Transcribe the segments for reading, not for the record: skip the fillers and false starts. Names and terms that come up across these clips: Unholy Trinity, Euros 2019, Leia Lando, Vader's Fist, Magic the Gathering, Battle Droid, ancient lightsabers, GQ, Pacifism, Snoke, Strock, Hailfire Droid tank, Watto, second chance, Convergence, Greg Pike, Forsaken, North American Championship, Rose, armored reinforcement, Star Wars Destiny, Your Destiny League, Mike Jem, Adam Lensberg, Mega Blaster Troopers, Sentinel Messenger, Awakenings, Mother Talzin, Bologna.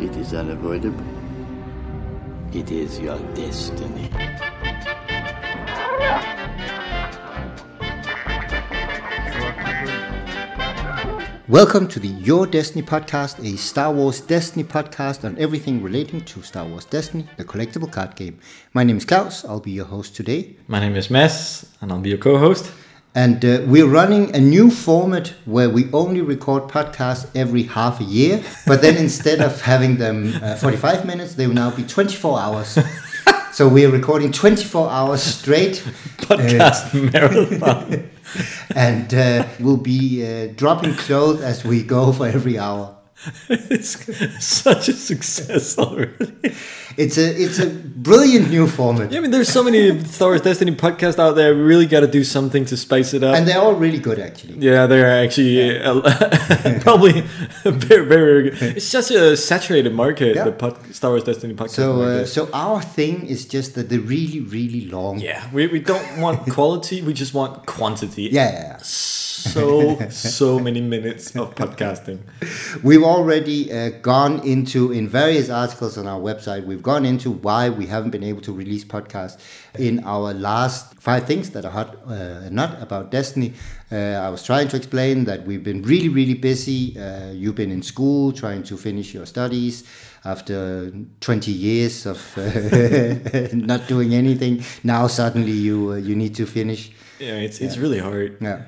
It is unavoidable. It is your destiny. Welcome to the Your Destiny podcast, a Star Wars Destiny podcast on everything relating to Star Wars Destiny, the collectible card game. My name is Klaus. I'll be your host today. My name is Mads, and I'll be your co-host. And we're running a new format where we only record podcasts every half a year. But then instead of having them 45 minutes, they will now be 24 hours. So we are recording 24 hours straight. Podcast marathon. And we'll be dropping clothes as we go for every hour. It's such a success already. It's a brilliant new format. Yeah, I mean, there's so many Star Wars Destiny podcasts out there. We really got to do something to spice it up. And they're all really good, actually. Yeah, they're actually probably very, very good. It's such a saturated market, yeah. Star Wars Destiny podcast. So our thing is just that they're really, really long. Yeah, we don't want quality. We just want quantity. Yeah. So many minutes of podcasting. We've already gone into, in various articles on our website, we've gone into why we haven't been able to release podcasts. In our last 5 things that are hot, not about Destiny, I was trying to explain that we've been really, really busy. You've been in school trying to finish your studies after 20 years of not doing anything. Now suddenly you need to finish. Yeah, it's really hard. Yeah.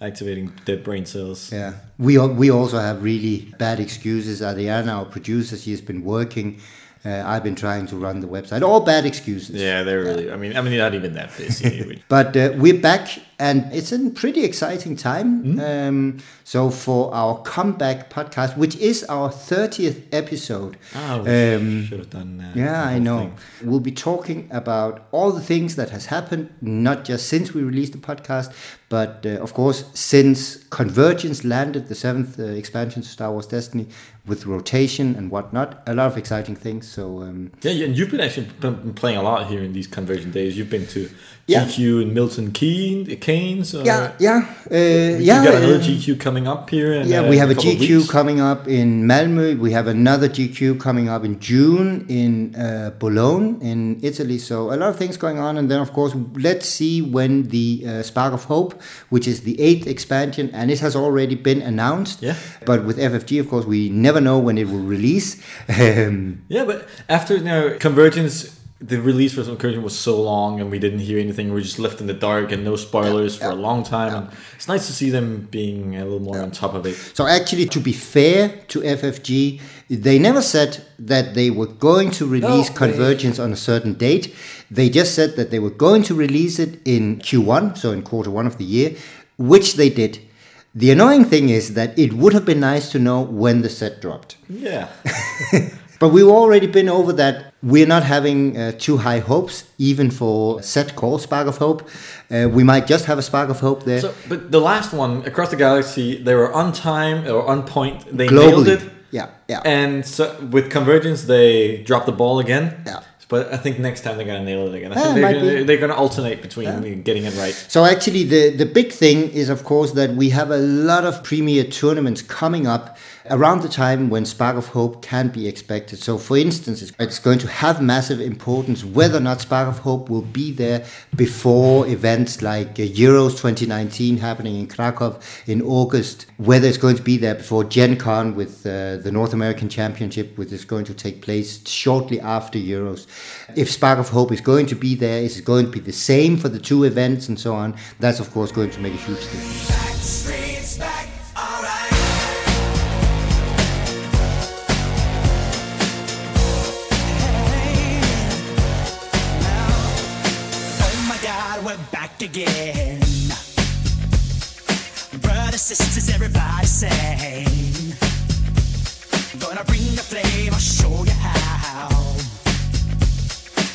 Activating dead brain cells. Yeah. We also have really bad excuses. Ariana, our producer, she has been working. I've been trying to run the website. All bad excuses. Yeah, they're really... I mean, not even that busy. But we're back, and it's a pretty exciting time. Mm-hmm. So for our comeback podcast, which is our 30th episode... we should have done that. Yeah, I know. We'll be talking about all the things that has happened, not just since we released the podcast, but of course, since Convergence landed, the 7th expansion to Star Wars Destiny, with rotation and whatnot, a lot of exciting things. So yeah, and you've been been playing a lot here in these Convergence days. You've been to GQ and Milton Keynes. You got another GQ coming up here. And, we have a GQ coming up in Malmö. We have another GQ coming up in June in Bologna in Italy. So a lot of things going on. And then, of course, let's see when the Spark of Hope, which is the 8th expansion, and it has already been announced. Yeah. But with FFG, of course, we never know when it will release. But after Convergence, the release for Convergence was so long, and we didn't hear anything. We were just left in the dark, and no spoilers for a long time. And it's nice to see them being a little more on top of it. So actually, to be fair to FFG, they never said that they were going to release Convergence on a certain date. They just said that they were going to release it in Q1, so in quarter one of the year, which they did. The annoying thing is that it would have been nice to know when the set dropped. Yeah. But we've already been over that. We're not having too high hopes, even for set call Spark of Hope. We might just have a Spark of Hope there. So, but the last one, Across the Galaxy, they were on time or on point. They nailed it. Yeah. And so with Convergence, they dropped the ball again. Yeah. But I think next time they're going to nail it again. I think they're going to alternate between getting it right. So actually, the big thing is, of course, that we have a lot of premier tournaments coming up around the time when Spark of Hope can be expected. So, for instance, it's going to have massive importance whether or not Spark of Hope will be there before events like Euros 2019 happening in Krakow in August, whether it's going to be there before Gen Con with the North American Championship, which is going to take place shortly after Euros. If Spark of Hope is going to be there, is it going to be the same for the two events and so on? That's, of course, going to make a huge difference. All right. Oh my God, we're back again. Brothers, sisters, everybody sing. Gonna bring the flame, I'll show you how.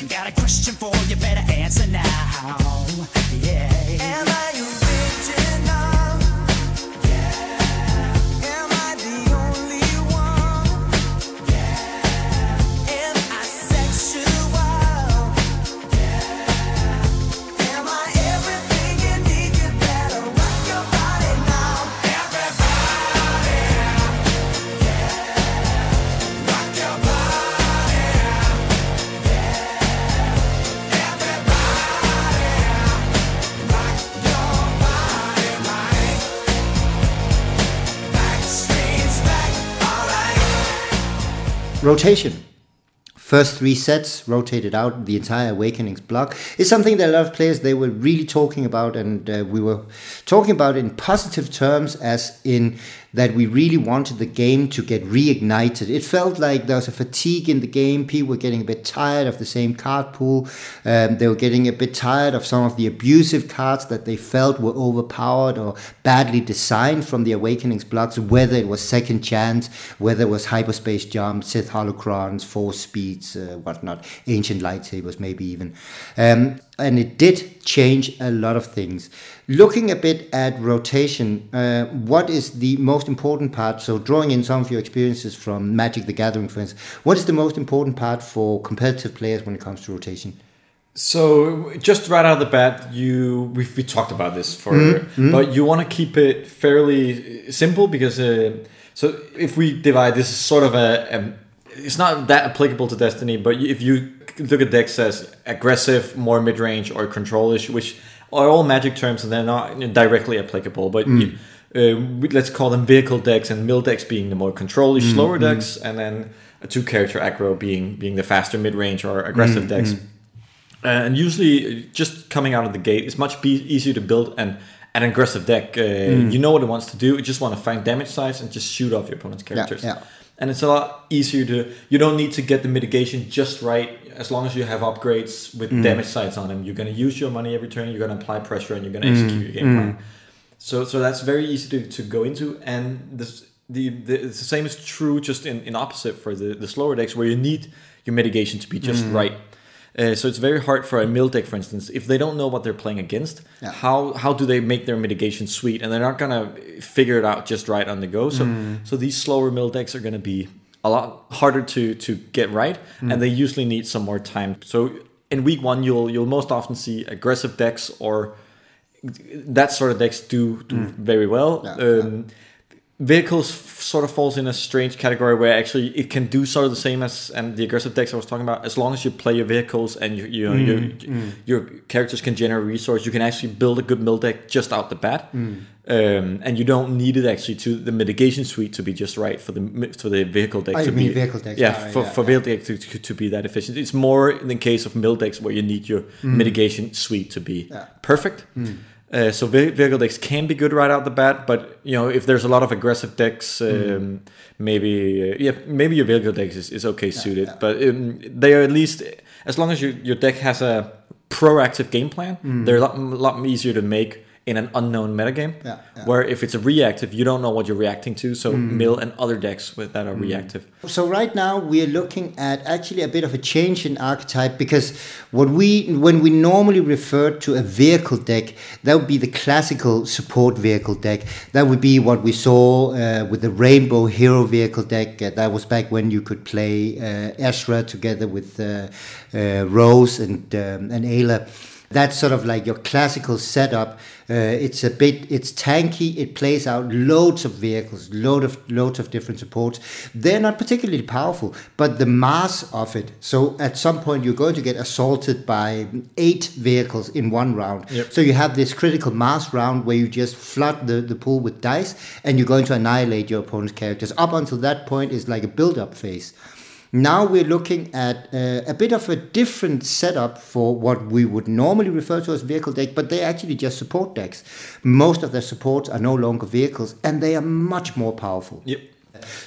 Got a question for you, better answer now. Yeah. Am I original? Yeah. Am I the only one? Yeah. Am I sexual? Yeah. Am I everything you need? You better rock your body now. Everybody. Yeah. Rock your body. Rotation. First three sets rotated out the entire Awakenings block. It's something that a lot of players, they were really talking about, and we were talking about in positive terms, as in that we really wanted the game to get reignited. It felt like there was a fatigue in the game. People were getting a bit tired of the same card pool. They were getting a bit tired of some of the abusive cards that they felt were overpowered or badly designed from the Awakenings blocks, whether it was Second Chance, whether it was Hyperspace Jump, Sith Holocrons, Force Speeds, whatnot, Ancient Lightsabers maybe even. And it did change a lot of things. Looking a bit at rotation, what is the most important part? So drawing in some of your experiences from Magic the Gathering, for instance, what is the most important part for competitive players when it comes to rotation? So just right out of the bat, we talked about this, but you want to keep it fairly simple because so if we divide this is sort of it's not that applicable to Destiny, but if you look at decks as aggressive, more mid-range, or control-ish, which are all magic terms and they're not directly applicable, but let's call them vehicle decks, and mill decks being the more control-ish, slower decks, and then a two-character aggro being the faster mid-range or aggressive decks. And usually, just coming out of the gate, it's much easier to build an aggressive deck. You know what it wants to do. You just want to find damage size and just shoot off your opponent's characters. Yeah. And it's a lot easier you don't need to get the mitigation just right. As long as you have upgrades with damage sides on them, you're going to use your money every turn, you're going to apply pressure, and you're going to execute your game plan. So that's very easy to go into. And it's the same is true just in opposite for the slower decks, where you need your mitigation to be just right. So it's very hard for a mill deck, for instance, if they don't know what they're playing against, how do they make their mitigation sweet? And they're not going to figure it out just right on the go. So these slower mill decks are going to be a lot harder to get right, and they usually need some more time. So in week one, you'll most often see aggressive decks or that sort of decks do very well. Vehicles sort of falls in a strange category where actually it can do sort of the same as the aggressive decks I was talking about. As long as you play your vehicles and your characters can generate resource, you can actually build a good mill deck just out the bat, and you don't need it actually to the mitigation suite to be just right for the vehicle deck. Vehicle deck to be that efficient. It's more in the case of mill decks where you need your mitigation suite to be perfect. So vehicle decks can be good right out the bat, but if there's a lot of aggressive decks, maybe your vehicle deck is okay suited. Yeah. But they are, at least as long as your deck has a proactive game plan, they're a lot easier to make in an unknown metagame. Where if it's a reactive, you don't know what you're reacting to. So mill and other decks that are reactive. So right now we're looking at actually a bit of a change in archetype, because when we normally refer to a vehicle deck, that would be the classical support vehicle deck. That would be what we saw with the Rainbow Hero vehicle deck. That was back when you could play Ezra together with Rose and Ayla. That's sort of like your classical setup. It's tanky. It plays out loads of vehicles, loads of different supports. They're not particularly powerful, but the mass of it. So at some point you're going to get assaulted by 8 vehicles in one round. Yep. So you have this critical mass round where you just flood the pool with dice, and you're going to annihilate your opponent's characters. Up until that point is like a build-up phase. Now we're looking at a bit of a different setup for what we would normally refer to as vehicle deck, but they're actually just support decks. Most of their supports are no longer vehicles, and they are much more powerful. Yep.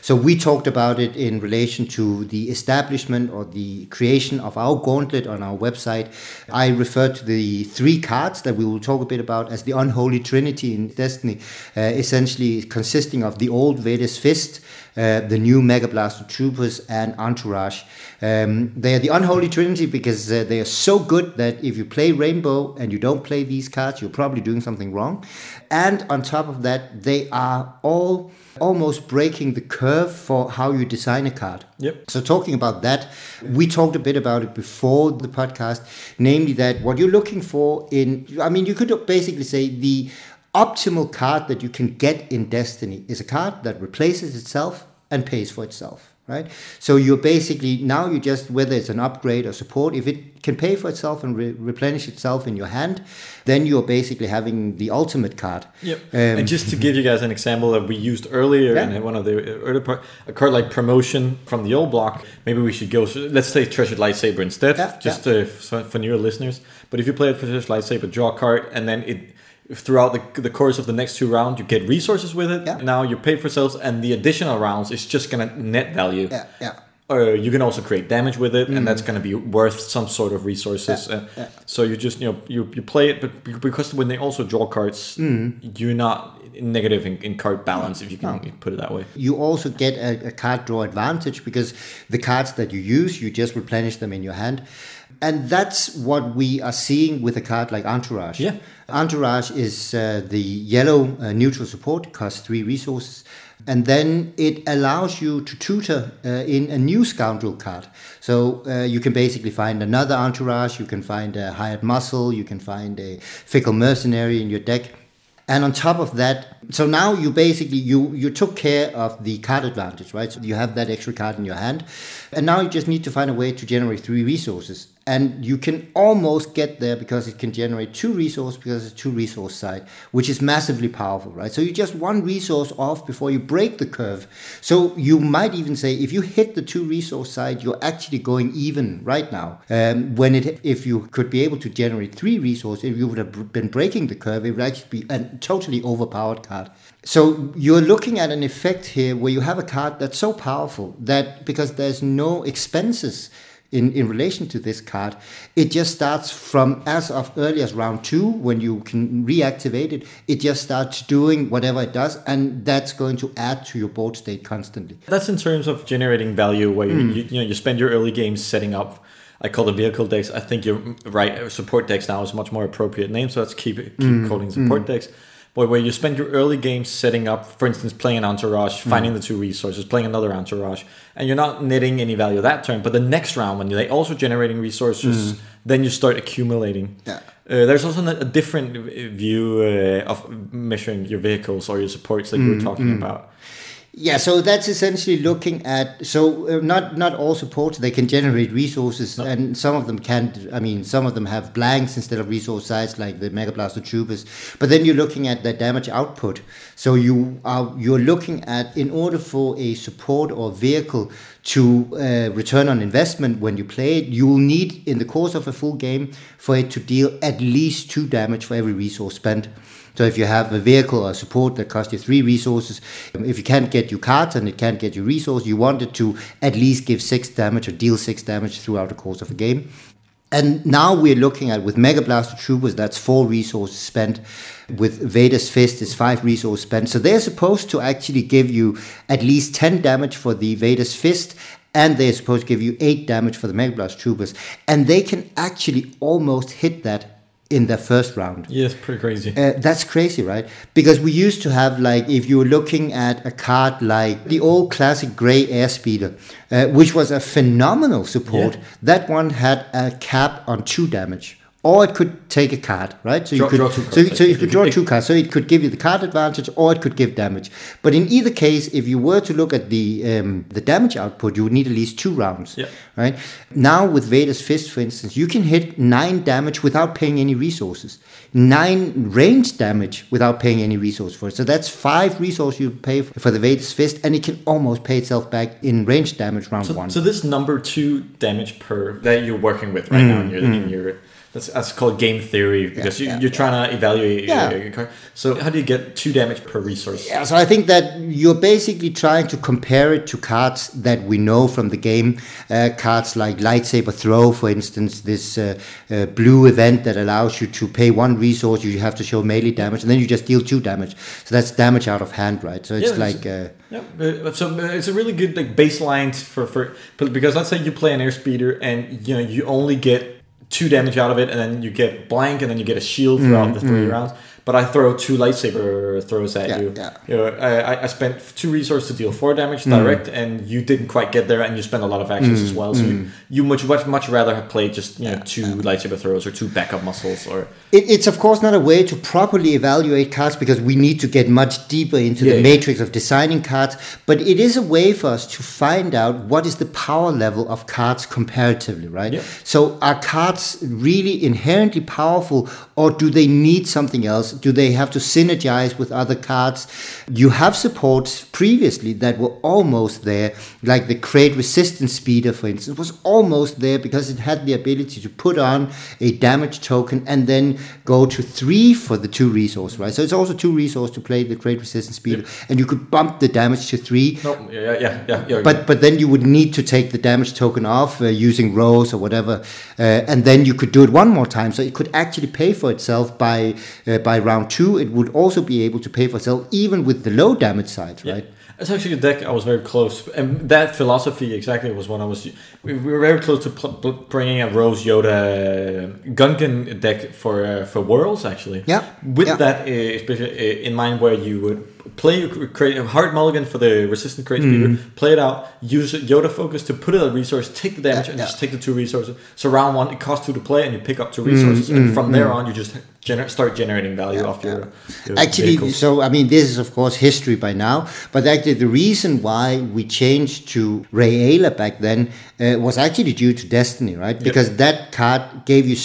So we talked about it in relation to the establishment or the creation of our gauntlet on our website. I refer to the 3 cards that we will talk a bit about as the Unholy Trinity in Destiny, essentially consisting of the old Vader's Fist, the new Mega Blaster Troopers, and Entourage. They are the Unholy Trinity because they are so good that if you play Rainbow and you don't play these cards, you're probably doing something wrong. And on top of that, they are all almost breaking the curve for how you design a card. Yep. So talking about that, we talked a bit about it before the podcast, namely that what you're looking for you could basically say the optimal card that you can get in Destiny is a card that replaces itself and pays for itself. right? So you're basically, now you just, whether it's an upgrade or support, if it can pay for itself and replenish itself in your hand, then you're basically having the ultimate card. Yep. And just to give you guys an example that we used earlier in one of the earlier part, a card like Promotion from the old block, maybe we should go, let's say Treasured Lightsaber instead, for newer listeners. But if you play a Treasured Lightsaber, draw a card, and then it, throughout the course of the next two rounds, you get resources with it. Yeah. Now you pay for sales, and the additional rounds is just going to net value. Yeah, yeah. Or you can also create damage with it, and that's going to be worth some sort of resources. So you just, you know, you play it, but because when they also draw cards, you're not negative in card balance, if you can put it that way. You also get a card draw advantage, because the cards that you use, you just replenish them in your hand. And that's what we are seeing with a card like Entourage. Yeah. Entourage is the yellow neutral support, costs 3 resources. And then it allows you to tutor in a new Scoundrel card. So you can basically find another Entourage, you can find a Hired Muscle, you can find a Fickle Mercenary in your deck. And on top of that, so now you basically, you took care of the card advantage, right? So you have that extra card in your hand. And now you just need to find a way to generate 3 resources. And you can almost get there, because it can generate 2 resources, because it's 2 resource side, which is massively powerful, right? So you're just 1 resource off before you break the curve. So you might even say, if you hit the 2 resource side, you're actually going even right now. If you could be able to generate 3 resources, if you would have been breaking the curve, it would actually be a totally overpowered card. So you're looking at an effect here where you have a card that's so powerful that, because there's no expenses in relation to this card, it just starts from as of early as round 2, when you can reactivate it, it just starts doing whatever it does, and that's going to add to your board state constantly. That's in terms of generating value, where you spend your early games setting up, I call them vehicle decks. I think you're right, support decks now is a much more appropriate name, so let's keep calling support decks. Where you spend your early games setting up, for instance, playing an Entourage, finding the 2 resources, playing another Entourage, and you're not netting any value that turn. But the next round, when they also generating resources, then you start accumulating. Yeah. There's also a different view of measuring your vehicles or your supports that you were talking about. Yeah, so that's essentially looking at, so not all supports, they can generate resources, and some of them can't, I mean, some of them have blanks instead of resource sites, like the Mega Blaster Troopers, but then you're looking at their damage output. So you're looking at, in order for a support or vehicle to return on investment when you play it, you will need, in the course of a full game, for it to deal at least 2 damage for every resource spent. So if you have a vehicle or support that costs you 3 resources, if you can't get your cards and it can't get your resource, you want it to at least give 6 damage or deal 6 damage throughout the course of a game. And now we're looking at, with Mega Blaster Troopers, that's 4 resources spent. With Vader's Fist is 5 resource spent. So they're supposed to actually give you at least 10 damage for the Vader's Fist, and they're supposed to give you 8 damage for the Mega Blaster Troopers. And they can actually almost hit that in the first round. Yes, pretty crazy. That's crazy, right? Because we used to have, like, if you were looking at a card like the old classic Grey Airspeeder, which was a phenomenal support, that one had a cap on 2 damage. Or it could take a card, right? So you could draw 2 cards. So it could give you the card advantage, or it could give damage. But in either case, if you were to look at the damage output, you would need at least 2 rounds, right? Now with Vader's Fist, for instance, you can hit 9 damage without paying any resources. 9 range damage without paying any resource for it. So that's 5 resources you pay for the Vader's Fist, and it can almost pay itself back in range damage round 1. So this number 2 damage per that you're working with right now in your that's called game theory, because you're trying to evaluate your card. So how do you get 2 damage per resource? Yeah, so I think that you're basically trying to compare it to cards that we know from the game. Cards like Lightsaber Throw, for instance, this blue event that allows you to pay 1 resource, you have to show melee damage, and then you just deal 2 damage. So that's damage out of hand, right? So it's like... So it's a really good baseline for because let's say you play an Airspeeder and you only get 2 damage out of it, and then you get blank, and then you get a shield throughout the 3 rounds. but I throw two lightsaber throws at you. Yeah. You know, I spent two resources to deal 4 damage direct, and you didn't quite get there, and you spent a lot of actions as well. So you much rather have played just two lightsaber throws or two backup muscles. Or it's of course not a way to properly evaluate cards, because we need to get much deeper into the matrix of designing cards. But it is a way for us to find out what is the power level of cards comparatively, right? Yeah. So are cards really inherently powerful, or do they need something else? Do they have to synergize with other cards? You have supports previously that were almost there, like the Crate Resistance Speeder, for instance, was almost there because it had the ability to put on a damage token and then go to 3 for the 2 resource, right? So it's also 2 resource to play the Crate Resistance Speeder, and you could bump the damage to 3. No, but then you would need to take the damage token off using Rose or whatever, and then you could do it one more time. So it could actually pay for itself by round 2. It would also be able to pay for itself even with the low damage side, right? Yeah. It's actually a deck I was very close, and that philosophy exactly was one I was. We were very close to bringing a Rose Yoda Gungan deck for Worlds, actually. Yeah. With that, especially in mind, where you would create a hard mulligan for the resistant crate speeder, play it out, use Yoda focus to put in a resource, take the damage, and just take the 2 resources. So round 1, it costs 2 to play, and you pick up 2 resources, and from there on, you just start generating value off your actually vehicles. So I mean, this is of course history by now, but actually the reason why we changed to Rayala back then was actually due to Destiny, right? Because that card gave you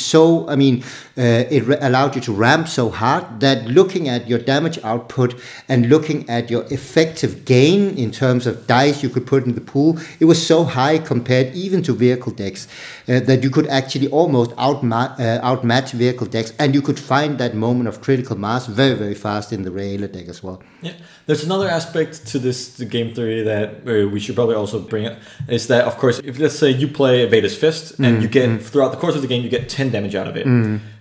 it allowed you to ramp so hard that looking at your damage output and looking at your effective gain in terms of dice you could put in the pool, it was so high compared even to vehicle decks that you could actually almost outmatch vehicle decks, and you could find that moment of critical mass very, very fast in the Rayala deck as well. Yeah, there's another aspect to this game theory that we should probably also bring up, is that of course, if let's say you play Vader's Fist and you get throughout the course of the game you get 10 damage out of it.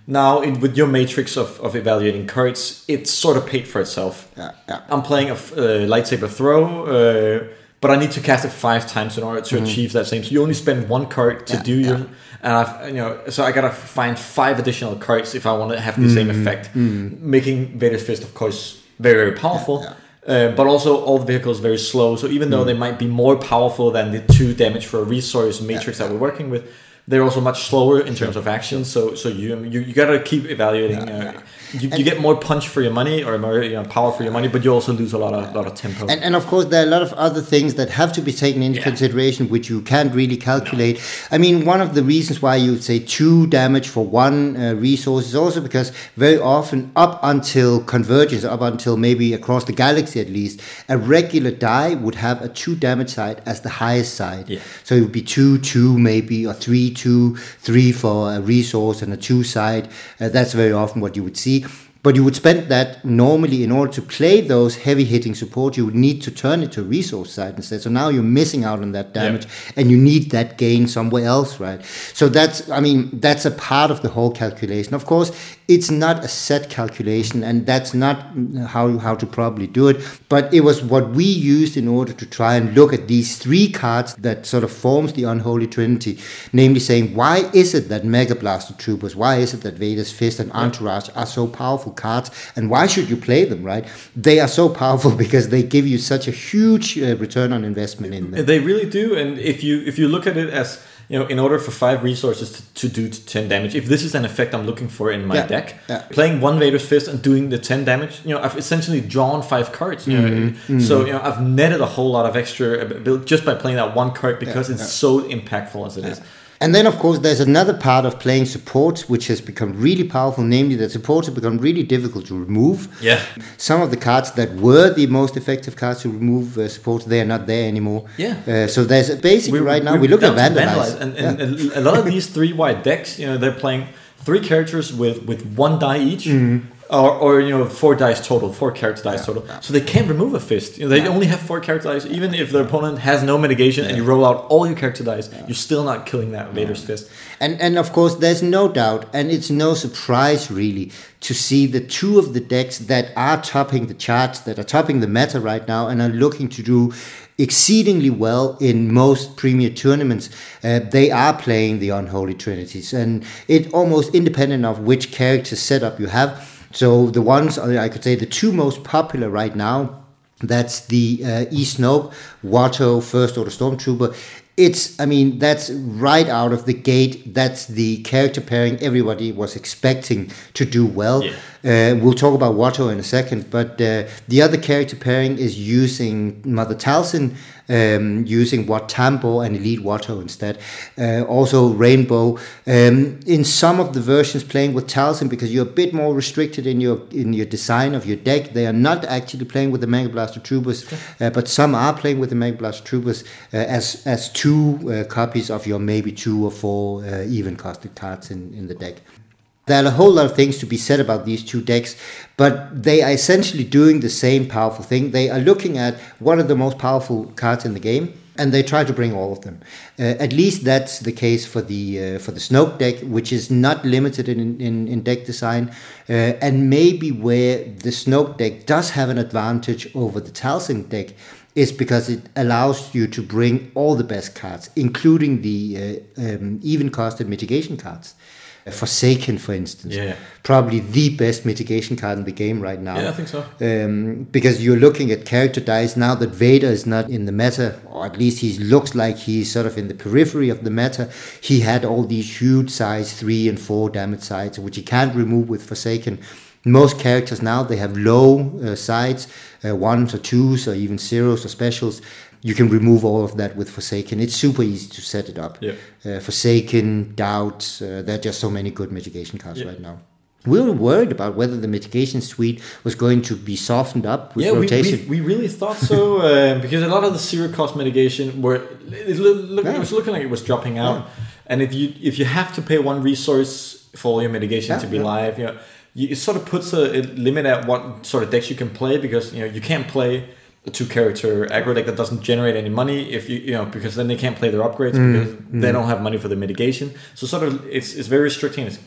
Now, with your matrix of evaluating cards, it's sort of paid for itself. I'm playing a lightsaber throw, but I need to cast it 5 times in order to achieve that same. So you only spend 1 card to do your. And so I gotta find 5 additional cards if I want to have the same effect, making Vader's Fist, of course, very, very powerful. But also all the vehicles very slow. So even though they might be more powerful than the 2 damage for a resource matrix that we're working with, they're also much slower in terms of action. So you gotta keep evaluating. You get more punch for your money, or more power for your money, but you also lose a lot of tempo. And of course, there are a lot of other things that have to be taken into consideration, which you can't really calculate. No. I mean, one of the reasons why you would say 2 damage for 1 resource is also because very often, up until Convergence, up until maybe Across the Galaxy at least, a regular die would have a 2 damage side as the highest side. Yeah. So it would be 2, 2 maybe, or 3, 2, 3 for a resource and a 2 side. That's very often what you would see. But you would spend that normally in order to play those heavy-hitting support. You would need to turn it to a resource side instead. So now you're missing out on that damage, and you need that gain somewhere else, right? So that's a part of the whole calculation. Of course, it's not a set calculation, and that's not how to probably do it. But it was what we used in order to try and look at these 3 cards that sort of forms the Unholy Trinity, namely saying, why is it that Mega Blaster Troopers, why is it that Vader's Fist and Entourage are so powerful cards, and why should you play them, right? They are so powerful because they give you such a huge return on investment in them. They really do. And if you look at it as, in order for 5 resources to do 10 damage, if this is an effect I'm looking for in my deck, playing 1 Vader's Fist and doing the 10 damage, I've essentially drawn 5 cards. So I've netted a whole lot of extra build just by playing that 1 card, because it's so impactful as it is. And then, of course, there's another part of playing supports, which has become really powerful, namely that supports have become really difficult to remove. Yeah. Some of the cards that were the most effective cards to remove supports, they are not there anymore. Yeah. So there's basically right now we look at Vandalize. And a lot of these 3 wide decks, they're playing 3 characters with 1 die each. Or 4 dice total, 4 character dice total. So they can't remove a fist. They only have 4 character dice. Even if their opponent has no mitigation and you roll out all your character dice, you're still not killing that Vader's Fist. And of course, there's no doubt, and it's no surprise really, to see the 2 of the decks that are topping the charts, that are topping the meta right now, and are looking to do exceedingly well in most premier tournaments, they are playing the Unholy Trinities. And it almost independent of which character setup you have, So the ones, I could say the two most popular right now, that's the Snoke, Watto, First Order Stormtrooper. It's, I mean, that's right out of the gate. That's the character pairing everybody was expecting to do well. Yeah. We'll talk about Watto in a second, but the other character pairing is using Mother Talzin, using Wat Tambo and Elite Watto instead. Also Rainbow. In some of the versions, playing with Talzin, because you're a bit more restricted in your design of your deck. They are not actually playing with the Mega Blaster Troopers, but some are playing with the Mega Blaster Troopers as two copies of your maybe two or four even costed cards in the deck. There are a whole lot of things to be said about these two decks, but they are essentially doing the same powerful thing. They are looking at what are the most powerful cards in the game, and they try to bring all of them. At least that's the case for the Snoke deck, which is not limited in deck design, and maybe where the Snoke deck does have an advantage over the Talzin deck is because it allows you to bring all the best cards, including the even-costed mitigation cards. Forsaken, for instance, probably the best mitigation card in the game right now. Yeah, I think so. Because you're looking at character dice now that Vader is not in the meta, or at least he looks like he's sort of in the periphery of the meta. He had all these huge size 3 and 4 damage sides, which he can't remove with Forsaken. Most characters now, they have low sides, 1s or 2s or even 0s or specials. You can remove all of that with Forsaken. It's super easy to set it up. Yeah. Forsaken, Doubt, there are just so many good mitigation cards right now. We were worried about whether the mitigation suite was going to be softened up with rotation. We really thought so, because a lot of the zero cost mitigation it was looking like it was dropping out. Yeah. And if you have to pay one resource for your mitigation to be live, it sort of puts a limit at what sort of decks you can play, because you can't play a two-character aggro deck that doesn't generate any money, if you because then they can't play their upgrades because they don't have money for the mitigation. So sort of it's very restricting. It's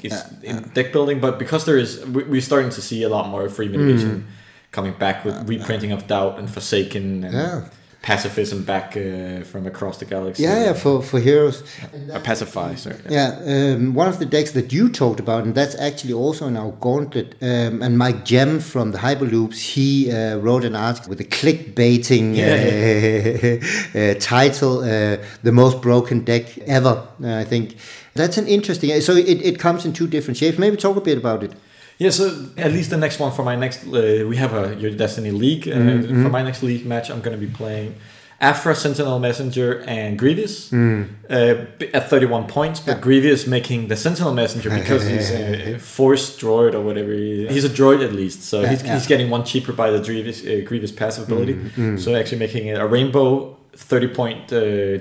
in deck building, but because there is, we're starting to see a lot more free mitigation coming back with reprinting of Doubt and Forsaken and pacifism back from Across the Galaxy. Yeah, for heroes. A pacify, sorry. Yeah, one of the decks that you talked about, and that's actually also in our gauntlet, and Mike Jem from the Hyperloops, he wrote an article with a clickbaiting title, The Most Broken Deck Ever, I think. That's an interesting... So it comes in two different shapes. Maybe talk a bit about it. Yeah, so at least the next one for my next... we have a Your Destiny League. For my next league match, I'm going to be playing Aphra, Sentinel Messenger, and Grievous at 31 points. But Grievous making the Sentinel Messenger, because he's a force droid or whatever he is. He's a droid at least, so he's getting one cheaper by the Grievous passive ability. So actually making a Rainbow 30-point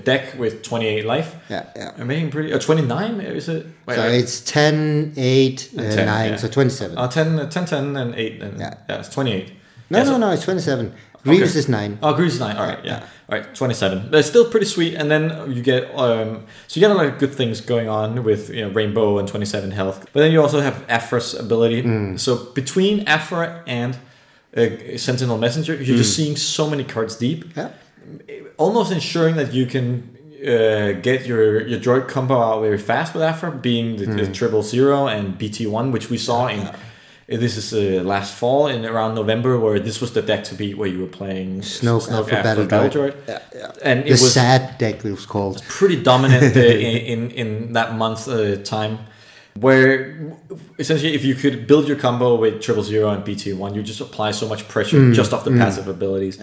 deck with 28 life. Yeah, yeah. I'm making 29, is it? Wait, so it's 10, 8, 10, 9, so 27. 10, and 8. And, it's 28. No, it's 27. Grievous is 9. Oh, Grievous is 9, all right, All right, 27. But it's still pretty sweet, and then you get, a lot of good things going on with Rainbow and 27 health. But then you also have Aphra's ability. So between Aphra and Sentinel Messenger, you're just seeing so many cards deep. Yeah. Almost ensuring that you can get your droid combo out very fast with Aphra, being the triple 0 and BT1, which we saw in this is last fall in around November, where this was the deck to beat, where you were playing Snoke Aphra Battle Droid. And it was sad deck, it was called. It was pretty dominant in that month's time, where essentially if you could build your combo with triple 0 and BT1, you just apply so much pressure just off the passive abilities.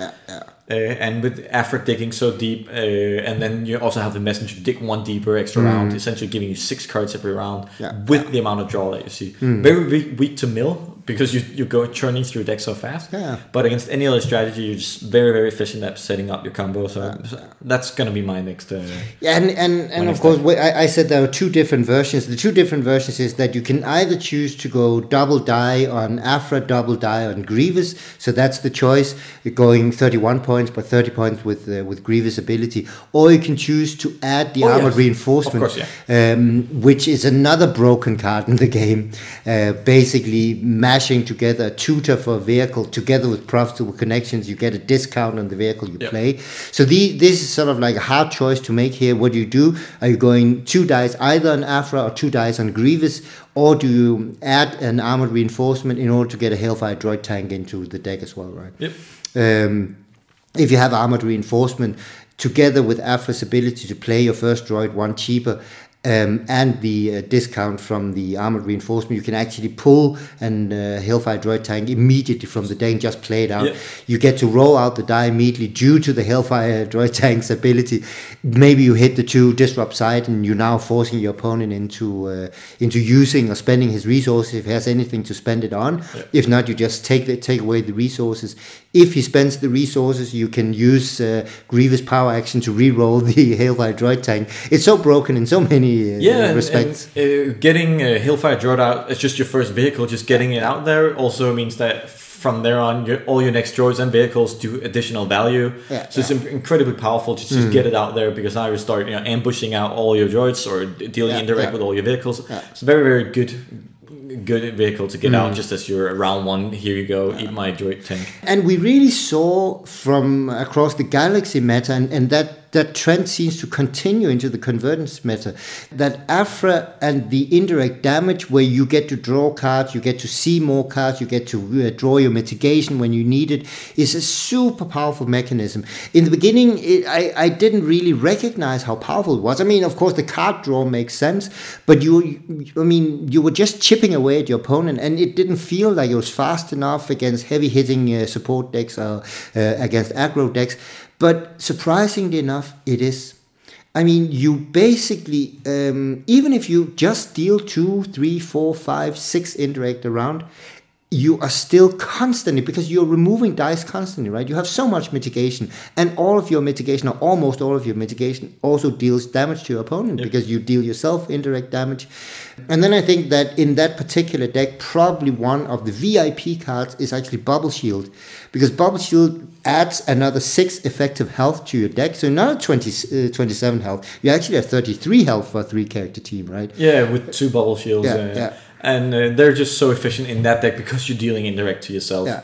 And with Aphra digging so deep, and then you also have the Messenger dig one deeper extra round, essentially giving you 6 cards every round with the amount of draw that you see. Very weak to mill, because you go churning through decks so fast. Yeah. But against any other strategy, you're just very, very efficient at setting up your combo. So that's going to be my next... and of course, I said there are two different versions. The two different versions is that you can either choose to go double die on Aphra, double die on Grievous. So that's the choice, going 31 points. But 30 points with Grievous ability, or you can choose to add the armored reinforcement, of course, which is another broken card in the game. Basically, mashing together a tutor for a vehicle together with profitable connections, you get a discount on the vehicle you play. So this is sort of like a hard choice to make here. What do you do? Are you going two dice either on Aphra or two dice on Grievous, or do you add an armored reinforcement in order to get a Hailfire Droid tank into the deck as well, right? Yep. If you have armored reinforcement together with Aphra's ability to play your first droid one cheaper, and the discount from the armored reinforcement, you can actually pull an Hailfire Droid tank immediately from the deck and just play it out. Yep. You get to roll out the die immediately due to the Hailfire Droid tank's ability. Maybe you hit the two disrupt side, and you're now forcing your opponent into using or spending his resources if he has anything to spend it on. Yep. If not, you just take away the resources. If he spends the resources, you can use Grievous power action to re-roll the Hailfire Droid tank. It's so broken in so many respects. And, getting Hailfire Droid out as just your first vehicle, just getting it out there, also means that from there on, all your next droids and vehicles do additional value. Yeah, so it's incredibly powerful to just get it out there, because now you start ambushing out all your droids or dealing indirect with all your vehicles. Yeah. It's very, very good vehicle to get out just as you're round one. Here you go, eat my droid tank. And we really saw from Across the Galaxy meta, and that trend seems to continue into the Convergence meta, that Aphra and the indirect damage, where you get to draw cards, you get to see more cards, you get to draw your mitigation when you need it, is a super powerful mechanism. In the beginning, I didn't really recognize how powerful it was. I mean, of course, the card draw makes sense, but you were just chipping away at your opponent, and it didn't feel like it was fast enough against heavy-hitting support decks or against aggro decks. But surprisingly enough, it is. I mean, you basically, even if you just deal 2, 3, 4, 5, 6 indirect around, you are still constantly, because you're removing dice constantly, right? You have so much mitigation, and all of your mitigation, or almost all of your mitigation, also deals damage to your opponent because you deal yourself indirect damage. And then I think that in that particular deck, probably one of the VIP cards is actually Bubble Shield, because Bubble Shield adds another 6 effective health to your deck. So now 27 health. You actually have 33 health for a 3-character team, right? Yeah, with 2 Bubble Shields. Yeah. And they're just so efficient in that deck because you're dealing indirect to yourself. Yeah.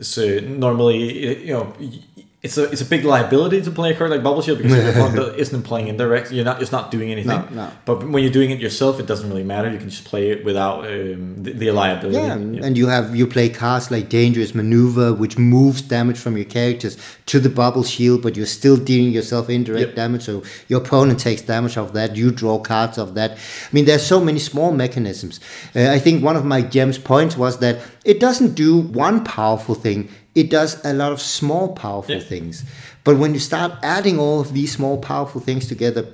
So normally, it's a big liability to play a card like Bubble Shield, because if your opponent isn't playing indirect, it's not doing anything. No. But when you're doing it yourself, it doesn't really matter. You can just play it without the liability. Yeah, and you play cards like Dangerous Maneuver, which moves damage from your characters to the Bubble Shield, but you're still dealing yourself indirect damage, so your opponent takes damage of that. You draw cards of that. I mean, there's so many small mechanisms. I think one of my gem's points was that it doesn't do one powerful thing. It does a lot of small, powerful things. But when you start adding all of these small, powerful things together,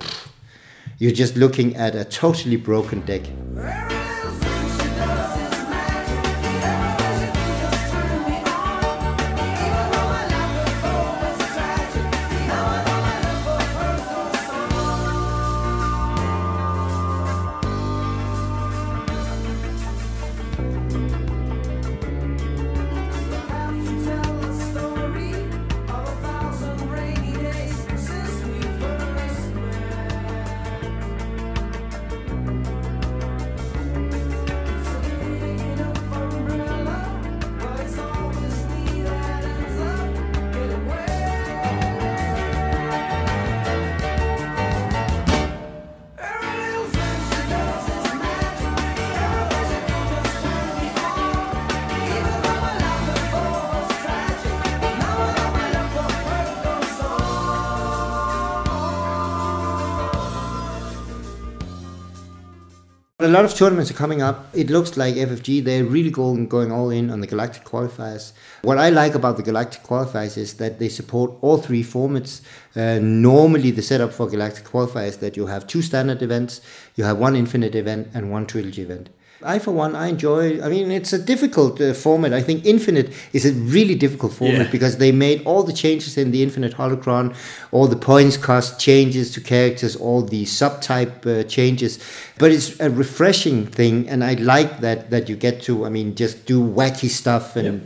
you're just looking at a totally broken deck. A lot of tournaments are coming up. It looks like FFG, they're really going all in on the Galactic Qualifiers. What I like about the Galactic Qualifiers is that they support all 3 formats. Normally, the setup for Galactic Qualifiers is that you have 2 standard events, you have 1 infinite event, and 1 trilogy event. I enjoy. I mean, it's a difficult format. I think Infinite is a really difficult format because they made all the changes in the Infinite Holocron, all the points cost changes to characters, all the subtype changes. But it's a refreshing thing, and I like that you get to, just do wacky stuff and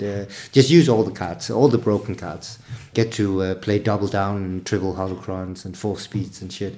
just use all the cards, all the broken cards. Get to play double down and triple holocrons and 4 speeds and shit.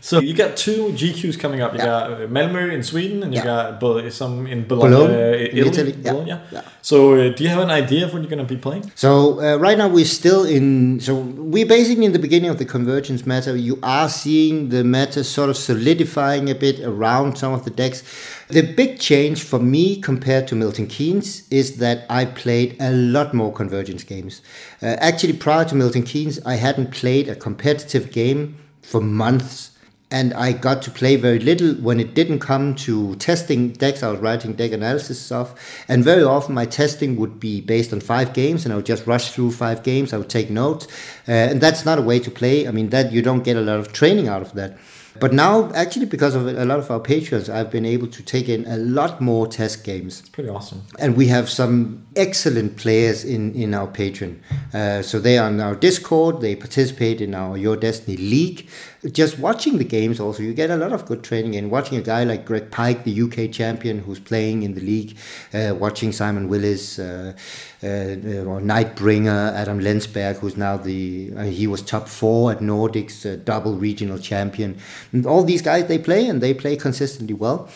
So you got two GQs coming up. You got Malmö in Sweden, and you got some in Bologna, Italy. Yeah. So do you have an idea of what you're going to be playing? So right now we're still in. So we're basically in the beginning of the Convergence meta. You are seeing the meta sort of solidifying a bit around some of the decks. The big change for me compared to Milton Keynes is that I played a lot more Convergence games. Actually, prior to Milton Keynes, I hadn't played a competitive game for months, and I got to play very little when it didn't come to testing decks. I was writing deck analysis stuff, and very often my testing would be based on 5 games, and I would just rush through 5 games. I would take notes, and that's not a way to play. I mean, that you don't get a lot of training out of that. But now, actually, because of a lot of our patrons, I've been able to take in a lot more test games. It's pretty awesome. And we have some excellent players in our patron. So they are on our Discord. They participate in our Your Destiny League. Just watching the games also, you get a lot of good training in. Watching a guy like Greg Pike, the UK champion, who's playing in the league. Watching Simon Willis, or Nightbringer, Adam Lensberg, who's now he was top 4 at Nordics, double regional champion. And all these guys, they play consistently well.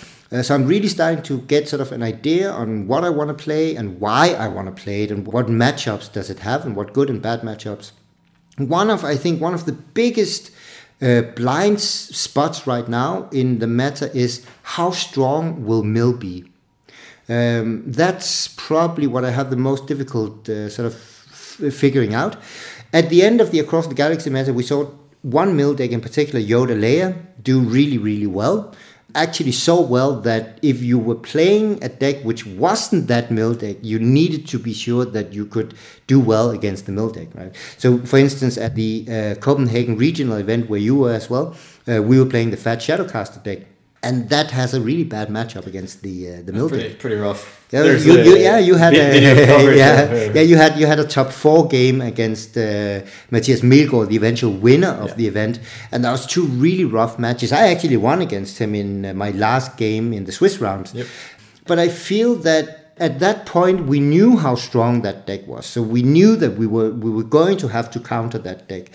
So I'm really starting to get sort of an idea on what I want to play and why I want to play it and what matchups does it have and what good and bad matchups. I think one of the biggest blind spots right now in the meta is how strong will Mill be? That's probably what I have the most difficult sort of figuring out. At the end of the Across the Galaxy meta, we saw one Mill deck in particular, Yoda Leia, do really, really well. Actually so well that if you were playing a deck which wasn't that Mill deck, you needed to be sure that you could do well against the Mill deck, right? So, for instance, at the Copenhagen regional event where you were as well, we were playing the Fat Shadowcaster deck. And that has a really bad matchup against the Mill deck. Pretty rough. You had a top 4 game against Matthias Milgaard, the eventual winner of the event, and that was 2 really rough matches. I actually won against him in my last game in the Swiss round. Yep. But I feel that at that point, we knew how strong that deck was. So we knew that we were going to have to counter that deck.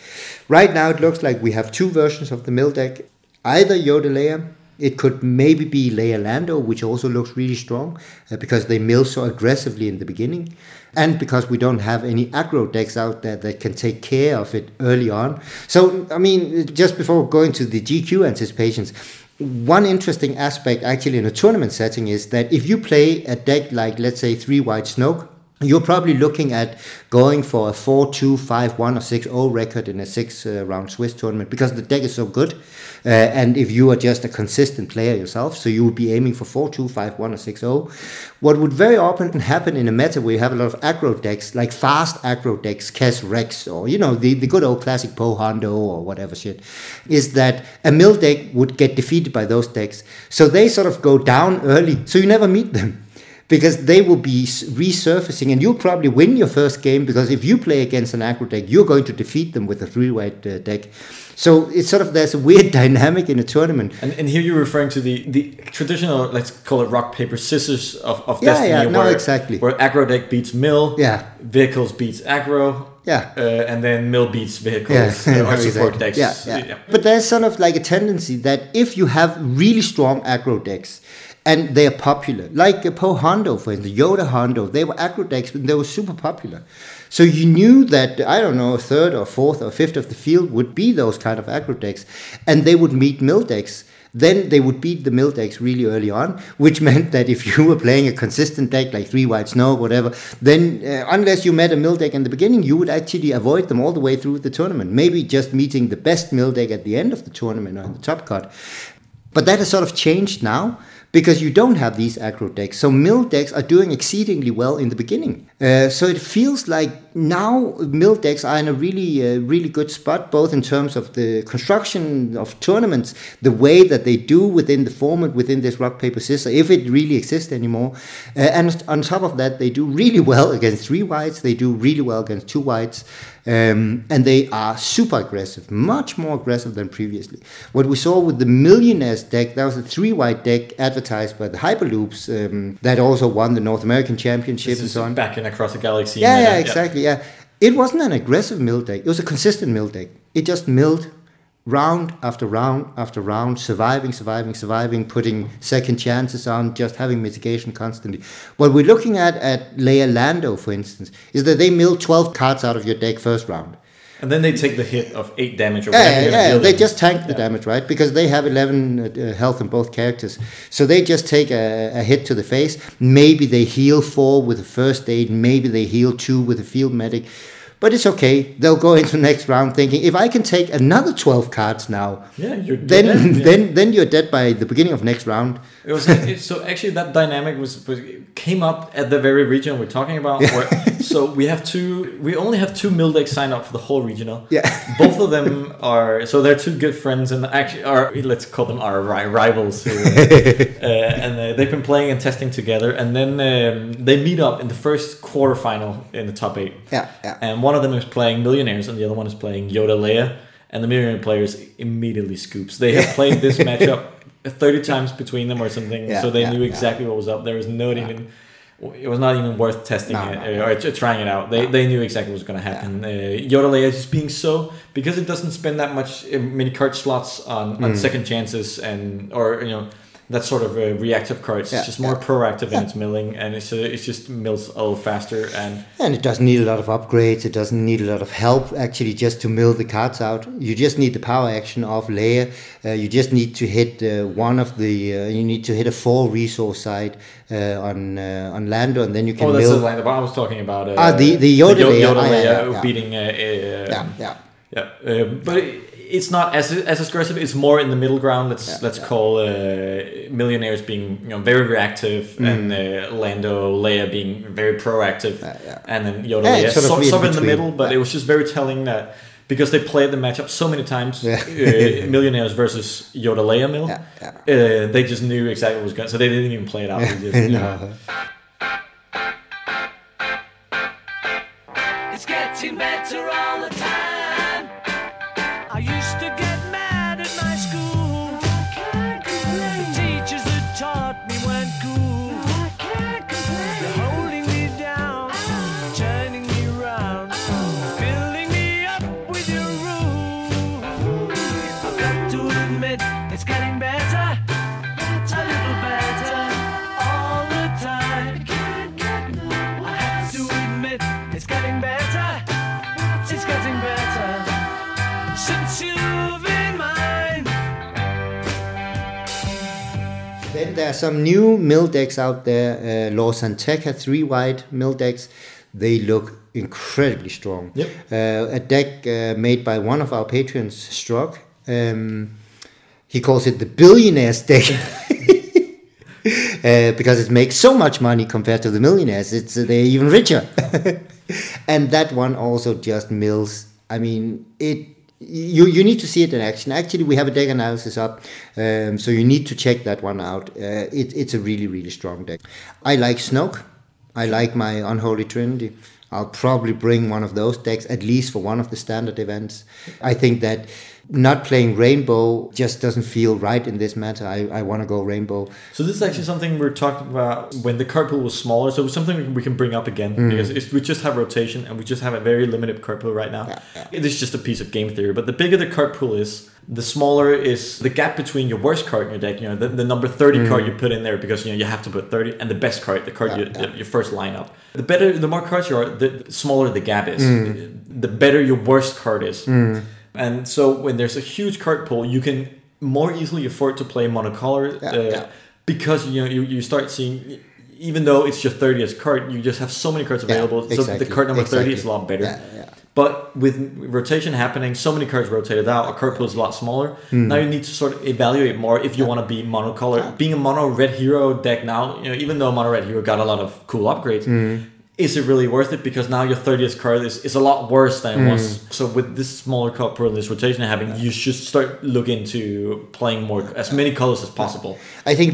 Right now, it looks like we have 2 versions of the Mill deck, either Yoda Leia. It could maybe be Leia Lando, which also looks really strong because they mill so aggressively in the beginning and because we don't have any aggro decks out there that can take care of it early on. So, I mean, just before going to the GQ anticipations, one interesting aspect actually in a tournament setting is that if you play a deck like, let's say, 3-wide Snoke, you're probably looking at going for a 4-2, 5-1 or 6-0 record in a 6-round Swiss tournament because the deck is so good. And if you are just a consistent player yourself, so you would be aiming for 4-2, 5-1 or 6-0. What would very often happen in a meta where you have a lot of aggro decks, like fast aggro decks, Kes Rex or, you know, the good old classic Pohondo or whatever shit, is that a Mill deck would get defeated by those decks. So they sort of go down early, so you never meet them. Because they will be resurfacing, and you'll probably win your first game because if you play against an aggro deck, you're going to defeat them with a 3-wide deck. So it's sort of, there's a weird dynamic in a tournament. And here you're referring to the traditional, let's call it rock, paper, scissors of Destiny. Where aggro deck beats Mill, vehicles beats aggro. Yeah, and then Mill beats vehicles or support decks. Yeah. But there's sort of like a tendency that if you have really strong aggro decks, and they are popular, like Pohondo, for instance, Yoda Hondo, they were aggro decks, but they were super popular. So you knew that, I don't know, 3rd or 4th or 5th of the field would be those kind of aggro decks, and they would meet Mill decks. Then they would beat the Mill decks really early on, which meant that if you were playing a consistent deck like 3-wide Snow, whatever, then unless you met a Mill deck in the beginning, you would actually avoid them all the way through the tournament, maybe just meeting the best Mill deck at the end of the tournament or in the top cut. But that has sort of changed now, because you don't have these aggro decks. So Mill decks are doing exceedingly well in the beginning. So it feels like now Mill decks are in a really good spot, both in terms of the construction of tournaments, the way that they do within the format, within this rock, paper, scissors, if it really exists anymore. And on top of that, they do really well against 3-wides. They do really well against 2-wides. And they are super aggressive, much more aggressive than previously. What we saw with the Millionaires deck, that was a 3-wide deck advertised by the Hyperloops that also won the North American Championship and so on. Back in Across the Galaxy. Yeah, exactly. It wasn't an aggressive Mill deck. It was a consistent Mill deck. It just milled. round after round after round, surviving, putting second chances on, just having mitigation constantly. What we're looking at Leia Lando, for instance, is that they mill 12 cards out of your deck first round. And then they take the hit of 8 damage. Or they just tank the damage, right? Because they have 11 health on both characters. So they just take a hit to the face. Maybe they heal 4 with the first aid. Maybe they heal 2 with the field medic. But it's okay. They'll go into the next round thinking, if I can take another 12 cards now, then you're dead by the beginning of next round. It was so actually that dynamic was came up at the very region we're talking about. Where, so we only have two mill decks signed up for the whole regional. Yeah, both of them are so they're two good friends and actually are, let's call them our rivals. Who, and they've been playing and testing together, and then they meet up in the first quarterfinal in the top 8. Yeah. And one of them is playing Millionaires and the other one is playing Yoda Leia, and the Millionaire players immediately scoops. They have played this matchup 30 times between them or something, so they knew exactly what was up. There was it was not even worth testing or trying it out. They knew exactly what was going to happen. Yoda Leia is being because it doesn't spend that much many card slots on second chances or that sort of reactive cards. It's just more proactive in its milling, and it just mills a little faster. And it doesn't need a lot of upgrades. It doesn't need a lot of help, actually, just to mill the cards out. You just need the power action of Leia. You just need to hit a 4 resource side on Lando, and then you can mill. Oh, that's the Lando I was talking about. The Yoda Leia beating... but... It's not as aggressive. It's more in the middle ground. Let's call Millionaires being very reactive, and Lando Leia being very proactive, and then Yoda Leia sort of in the middle. But it was just very telling that because they played the matchup so many times, Millionaires versus Yoda Leia mill, they just knew exactly what was going. So they didn't even play it out. They just, It's getting better all the time. I used to get mad at my school. The teachers that taught me weren't cool. They're holding me down, turning me round, filling me up with your rules. I've got to admit, it's getting better, a little better, all the time. I have to admit, it's getting better, it's getting better. Since you've been mine. Then there are some new mill decks out there. Laws and Tekka 3-wide mill decks. They look incredibly strong. Yep. A deck made by one of our patrons, Strock. He calls it the Billionaires deck. Because it makes so much money compared to the Millionaires. They're even richer. And that one also just mills. I mean, it... You need to see it in action. Actually, we have a deck analysis up, so you need to check that one out. It's a really, really strong deck. I like Snoke. I like my Unholy Trinity. I'll probably bring one of those decks, at least for one of the standard events. I think that not playing Rainbow just doesn't feel right in this matter. I want to go Rainbow. So this is actually something we're talking about when the card pool was smaller. So it's something we can bring up again. Because we just have rotation and we just have a very limited card pool right now. It is just a piece of game theory. But the bigger the card pool is, the smaller is the gap between your worst card in your deck. The number 30 card you put in there because you have to put 30, and the best card, the card your first lineup. The better, the more cards you are, the smaller the gap is. The better your worst card is. And so when there's a huge card pool, you can more easily afford to play monocolor because you start seeing, even though it's your 30th card, you just have so many cards available. So the card number 30 is a lot better. But with rotation happening, so many cards rotated out, a card pool is a lot smaller. Now you need to sort of evaluate more if you want to be monocolor. Being a mono red hero deck now, even though mono red hero got a lot of cool upgrades, is it really worth it? Because now your 30th card is a lot worse than it was. So with this smaller card pool and this rotation happening, you should start looking into playing more as many colors as possible. I think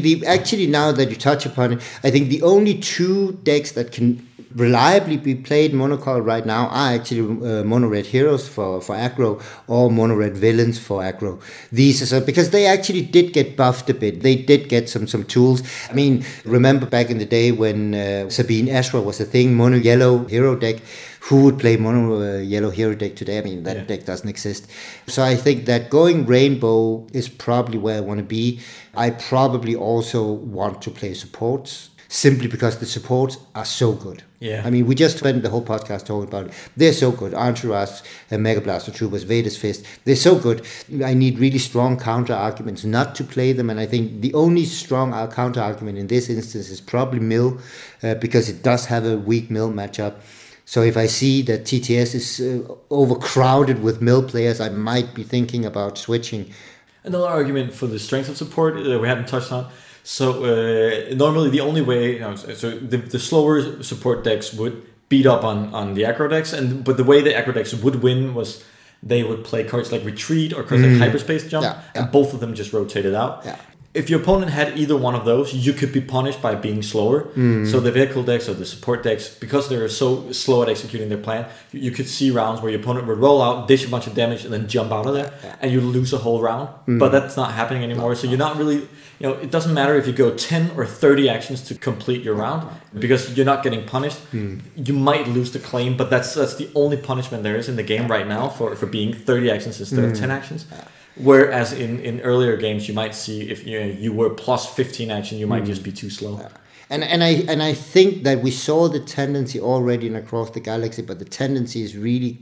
now that you touch upon it, I think the only two decks that can reliably be played monocolor right now are actually mono-red heroes for aggro or mono-red villains for aggro. These are so, because they actually did get buffed a bit. They did get some tools. I mean, remember back in the day when Sabine Ashra was a thing, mono-yellow hero deck. Who would play mono-yellow hero deck today? I mean, that deck doesn't exist. So I think that going rainbow is probably where I want to be. I probably also want to play supports, simply because the supports are so good. Yeah. I mean, we just spent the whole podcast talking about it. They're so good. Entourage, Mega Blaster Troopers, Vader's Fist, they're so good. I need really strong counter-arguments not to play them, and I think the only strong counter-argument in this instance is probably Mill, because it does have a weak Mill matchup. So if I see that TTS is overcrowded with Mill players, I might be thinking about switching. Another argument for the strength of support that we haven't touched on. So normally the only way, the slower support decks would beat up on the aggro decks, but the way the aggro decks would win was they would play cards like Retreat or cards like Hyperspace Jump, and both of them just rotated out. Yeah. If your opponent had either one of those, you could be punished by being slower. Mm. So the vehicle decks or the support decks, because they're so slow at executing their plan, you could see rounds where your opponent would roll out, dish a bunch of damage, and then jump out of there, and you lose a whole round. Mm. But that's not happening anymore. So you're not really... it doesn't matter if you go 10 or 30 actions to complete your round, because you're not getting punished. Mm. You might lose the claim, but that's the only punishment there is in the game right now for being 30 actions instead of 10 actions. Whereas in earlier games, you might see if you were plus 15 action, you might just be too slow. Yeah. And I think that we saw the tendency already in Across the Galaxy, but the tendency is really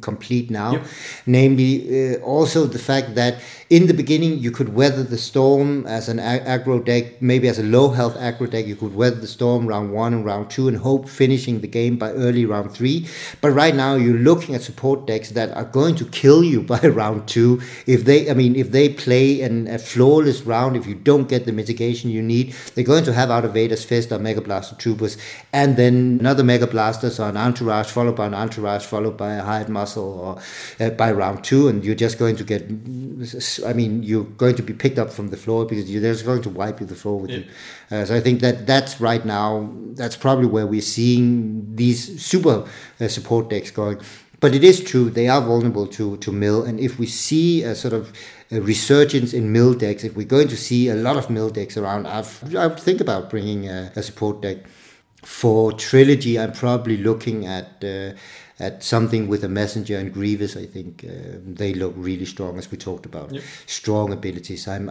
complete now. Yep. Namely, also the fact that in the beginning you could weather the storm as an aggro deck, maybe as a low health aggro deck, you could weather the storm round 1 and round 2 and hope finishing the game by early round 3. But right now you're looking at support decks that are going to kill you by round 2 if they play a flawless round. If you don't get the mitigation you need, they're going to have out of Vader's Fist or Mega Blaster Troopers, and then another Mega Blaster, so an Entourage followed by an Entourage followed by a Hired Muscle, or by round 2, and you're just going to get, you're going to be picked up from the floor, because they're just going to wipe you the floor with you. So I think that's right now, that's probably where we're seeing these super support decks going. But it is true, they are vulnerable to Mill, and if we see a sort of a resurgence in Mill decks, if we're going to see a lot of Mill decks around, I would think about bringing a support deck. For Trilogy, I'm probably looking at something with a Messenger and Grievous. I think they look really strong, as we talked about. Yep. Strong abilities. I'm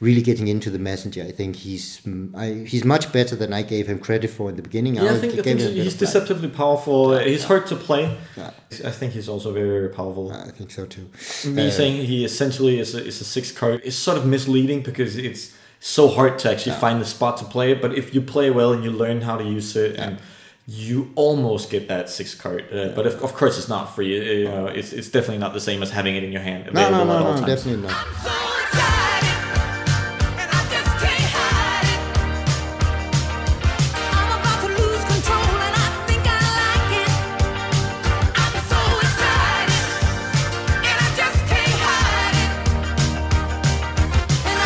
really getting into the Messenger. I think he's much better than I gave him credit for in the beginning. Yeah, I think he's deceptively powerful. He's hard to play. Yeah. I think he's also very, very powerful. I think so too. Me saying he essentially is a 6 card is sort of misleading, because it's so hard to actually find the spot to play it. But if you play well and you learn how to use it, and you almost get that 6 card, but of course it's not free. It's definitely not the same as having it in your hand. No, definitely not. I'm so excited, and I just can't hide it. I'm about to lose control, and I think I like it. I'm so excited, and I just can't hide it. And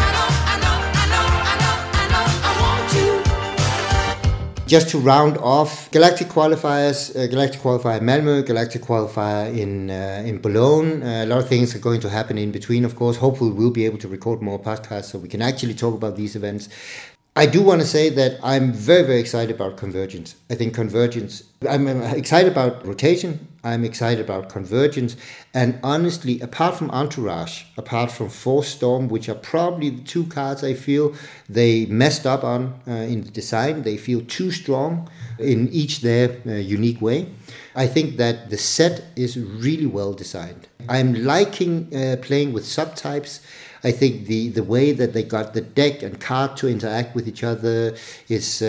I know I want you. Just to round off. Galactic qualifiers, Galactic qualifier in Malmö, Galactic qualifier in Bologna. A lot of things are going to happen in between, of course. Hopefully we'll be able to record more podcasts so we can actually talk about these events. I do want to say that I'm very, very excited about Convergence. I think Convergence... I'm excited about Rotation. I'm excited about Convergence. And honestly, apart from Entourage, apart from Force Storm, which are probably the two cards I feel they messed up on in the design, they feel too strong in each their unique way. I think that the set is really well designed. I'm liking playing with subtypes. I think the way that they got the deck and card to interact with each other is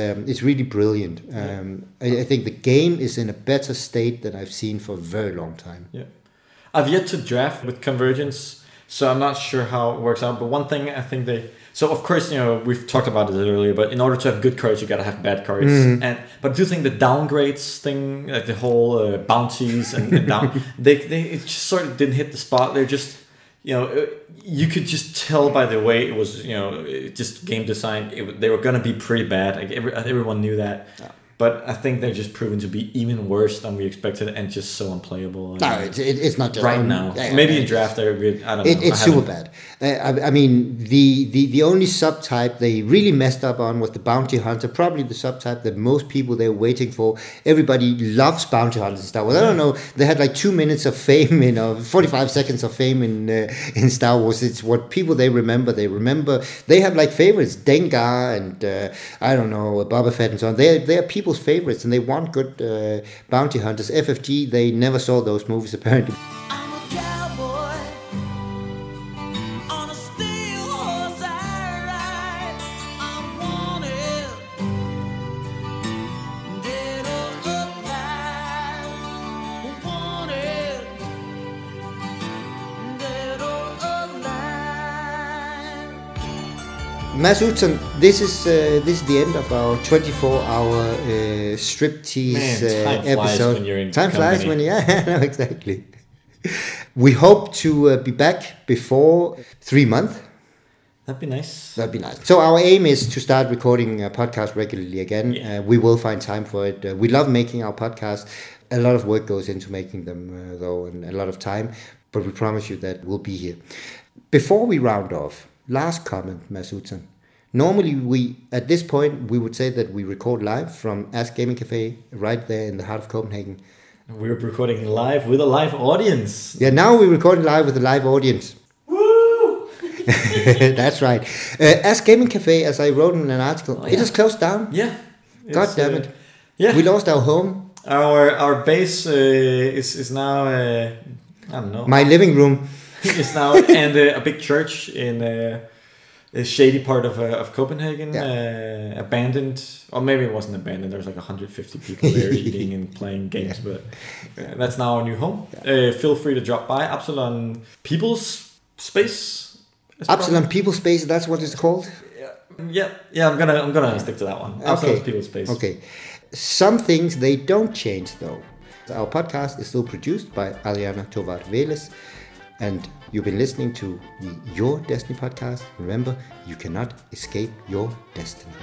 really brilliant. I think the game is in a better state than I've seen for a very long time. Yeah, I've yet to draft with Convergence, so I'm not sure how it works out. But one thing I think so of course, we've talked about it earlier, but in order to have good cards, you gotta have bad cards. But I do think the downgrades thing, like the whole bounties and down, it just sort of didn't hit the spot. They're just you could just tell by the way it was, just game design. They were going to be pretty bad. Everyone knew that. But I think they're just proven to be even worse than we expected and just so unplayable. No, it's not just... Right now. Maybe in draft, I don't know. It's super bad. I mean, the only subtype they really messed up on was the Bounty Hunter, probably the subtype that most people they're waiting for. Everybody loves Bounty Hunters in Star Wars. I don't know. They had like 2 minutes of fame, 45 seconds of fame in Star Wars. It's what people they remember. They have like favorites, Dengar and, I don't know, Boba Fett and so on. They are people... people's favorites, and they want good bounty hunters. FFG, they never saw those movies apparently. I'm a cowboy on a steel horse I ride. I'm wanted, dead or alive. Wanted, dead or alive. Mads Utzon, this is the end of our 24-hour striptease episode. Time flies when you're exactly. We hope to be back before 3 months. That'd be nice. So our aim is to start recording a podcast regularly again. Yeah. We will find time for it. We love making our podcasts. A lot of work goes into making them, though, and a lot of time. But we promise you that we'll be here. Before we round off, last comment, Mads Utzon. Normally, at this point, we would say that we record live from Ask Gaming Cafe right there in the heart of Copenhagen. We're recording live with a live audience. Yeah, now we're recording live with a live audience. Woo! That's right. Ask Gaming Cafe, as I wrote in an article, it has closed down. Yeah. God damn it. Yeah. We lost our home. Our base is now, I don't know. My living room. It's now, and a big church in... a shady part of Copenhagen, abandoned, or maybe it wasn't abandoned. There was like 150 people there eating and playing games, but that's now our new home. Yeah. Feel free to drop by Absalon People's Space. Absalon People's Space, that's what it's called. Yeah. I'm gonna stick to that one. Absalon People's Space. Okay. Some things they don't change though. Our podcast is still produced by Aliana Tovar Veles. And you've been listening to the Your Destiny podcast. Remember, you cannot escape your destiny.